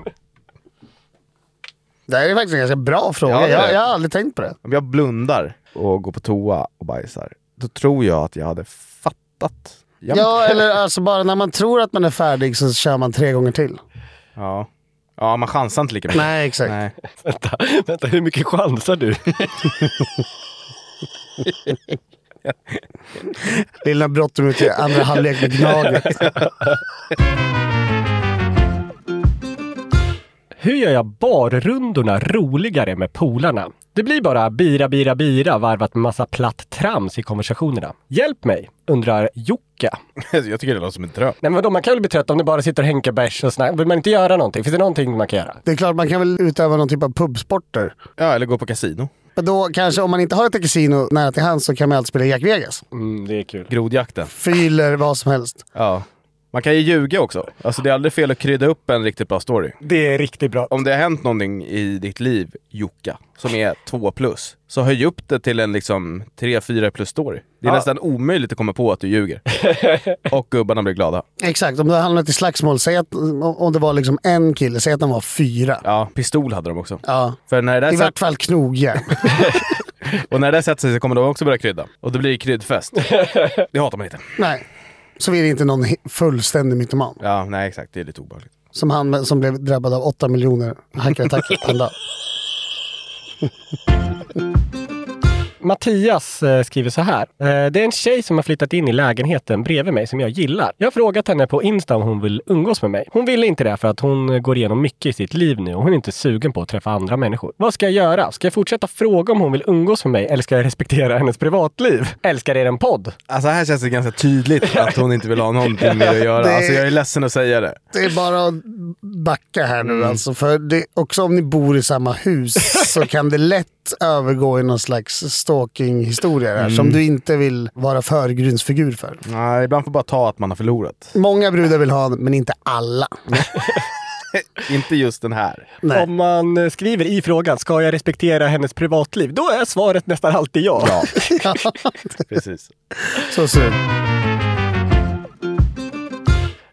Det här är faktiskt en ganska bra fråga. Ja, jag har aldrig tänkt på det. Om jag blundar och går på toa och bajsar, då tror jag att jag hade fattat. Ja, eller alltså bara när man tror att man är färdig så kör man 3 gånger till. Ja. Ja, man chansar inte lika mycket. Nej, exakt. Nej. Vänta, hur mycket chansar du? Lilla brotten ut i andra halvlek med Gnaget. Hur gör jag barrundorna roligare med polarna? Det blir bara bira varvat med massa platt trams i konversationerna. Hjälp mig, undrar Jocka. Jag tycker det låter som en dröm. Nej, men vadå, man kan väl bli trött om det bara sitter och hänkar bärs och snackar. Vill man inte göra någonting? Finns det någonting man kan göra? Det är klart, man kan väl utöva någon typ av pubsporter. Ja, eller gå på kasino. Men då kanske, om man inte har ett kasino nära till hand, så kan man alltid spela Jack Vegas. Mm, det är kul. Grodjakten. Fyler, vad som helst. Ja. Man kan ju ljuga också. Alltså det är aldrig fel att krydda upp en riktigt bra story. Det är riktigt bra. Om det har hänt någonting i ditt liv, Jocka, som är 2+, så höj upp det till en liksom 3-4+ story. Det är nästan omöjligt att komma på att du ljuger. Och gubbarna blir glada. Exakt, om det handlat i slagsmål, säg att om det var liksom en kille, säg att de var 4. Ja, pistol hade de också. Ja. För när det där i vart fall knogjärn. Och när det sätter sig så kommer de också börja krydda. Och det blir kryddfest. Det hatar man inte. Nej. Så är det inte någon fullständig mytoman. Ja, nej exakt, det är lite obehagligt. Som han som blev drabbad av 8 miljoner hackerattacker på en dag. Mattias skriver så här. Det är en tjej som har flyttat in i lägenheten bredvid mig som jag gillar. Jag har frågat henne på Insta om hon vill umgås med mig. Hon vill inte det för att hon går igenom mycket i sitt liv nu och hon är inte sugen på att träffa andra människor. Vad ska jag göra? Ska jag fortsätta fråga om hon vill umgås med mig eller ska jag respektera hennes privatliv? Älskar er en podd? Alltså här känns det ganska tydligt att hon inte vill ha någonting med att göra. Det är, alltså jag är ledsen att säga det. Det är bara att backa här nu alltså. För det, också om ni bor i samma hus så kan det lätt övergå i någon slags stalking-historia där, som du inte vill vara förgrundsfigur för. Nej, ibland får bara ta att man har förlorat. Många brudar vill ha, men inte alla. Inte just den här. Nej. Om man skriver i frågan, ska jag respektera hennes privatliv? Då är svaret nästan alltid ja. Ja. Precis. Så synd.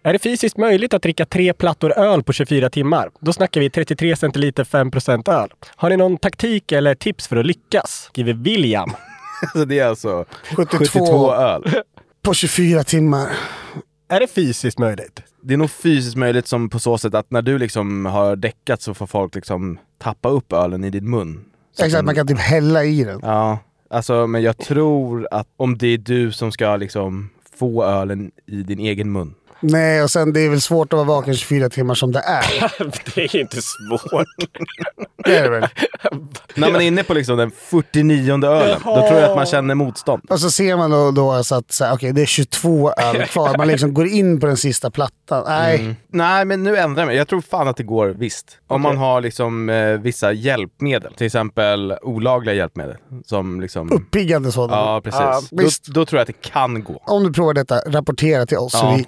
Är det fysiskt möjligt att dricka 3 plattor öl på 24 timmar? Då snackar vi 33 centiliter 5% öl. Har ni någon taktik eller tips för att lyckas? Skriver William. Så det är alltså 72 öl. På 24 timmar. Är det fysiskt möjligt? Det är nog fysiskt möjligt som på så sätt att när du liksom har däckat så får folk liksom tappa upp ölen i din mun. Så exakt, man kan typ hälla i den. Ja, alltså, men jag tror att om det är du som ska liksom få ölen i din egen mun. Nej, och sen det är väl svårt att vara vaken 24 timmar som det är. Det är inte svårt. Det är det väl. När man är inne på liksom den 49:e ölen, då tror jag att man känner motstånd. Och så ser man då alltså att okej, det är 22 öl kvar. Man liksom går in på den sista plattan. Nej. Mm. Nej, men nu ändrar jag mig. Jag tror fan att det går visst. Om man har liksom vissa hjälpmedel. Till exempel olagliga hjälpmedel. Som liksom... uppiggande sådana. Ja, precis. Då tror jag att det kan gå. Om du provar detta, rapportera till oss. Ja.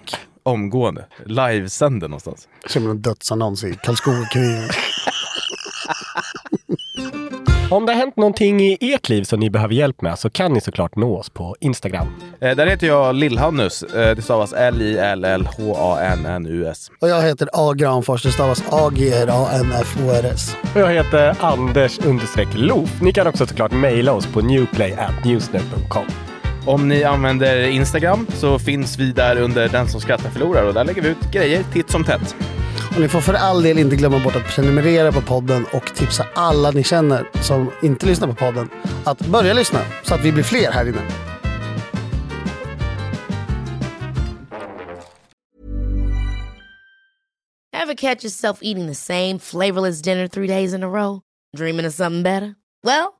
Omgående. Livesänder någonstans. Som en dödsannons i Karlskoga-kuriren. Om det har hänt någonting i ert liv som ni behöver hjälp med så kan ni såklart nå oss på Instagram. Där heter jag Lillhannus. Det stavas Lillhannus. Och jag heter A. Granfors. Det stavas Agranfors. Och jag heter Anders_Lof. Ni kan också såklart mejla oss på newplay@newsnet.com. Om ni använder Instagram så finns vi där under Den som skrattar förlorar och där lägger vi ut grejer titt som tätt. Och ni får för all del inte glömma bort att prenumerera på podden och tipsa alla ni känner som inte lyssnar på podden att börja lyssna så att vi blir fler här inne. Ever catch yourself eating the same flavorless dinner 3 days in a row? Dreaming of something better? Well,